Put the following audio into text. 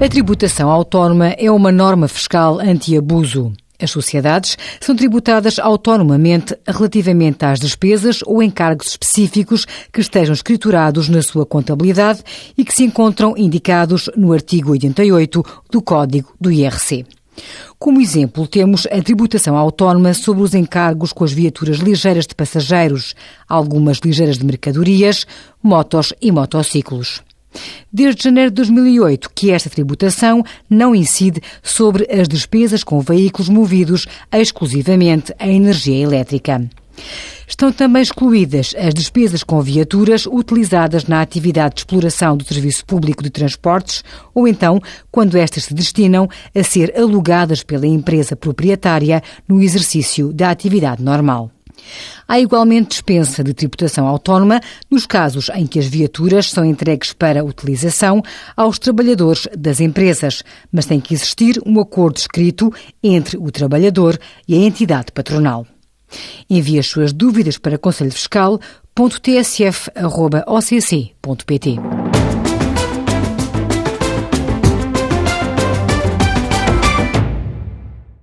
A tributação autónoma é uma norma fiscal anti-abuso. As sociedades são tributadas autonomamente relativamente às despesas ou encargos específicos que estejam escriturados na sua contabilidade e que se encontram indicados no artigo 88 do Código do IRC. Como exemplo, temos a tributação autónoma sobre os encargos com as viaturas ligeiras de passageiros, algumas ligeiras de mercadorias, motos e motociclos. Desde janeiro de 2008 que esta tributação não incide sobre as despesas com veículos movidos exclusivamente a energia elétrica. Estão também excluídas as despesas com viaturas utilizadas na atividade de exploração do serviço público de transportes ou então quando estas se destinam a ser alugadas pela empresa proprietária no exercício da atividade normal. Há igualmente dispensa de tributação autónoma nos casos em que as viaturas são entregues para utilização aos trabalhadores das empresas, mas tem que existir um acordo escrito entre o trabalhador e a entidade patronal. Envie as suas dúvidas para conselhofiscal.tsf@occ.pt.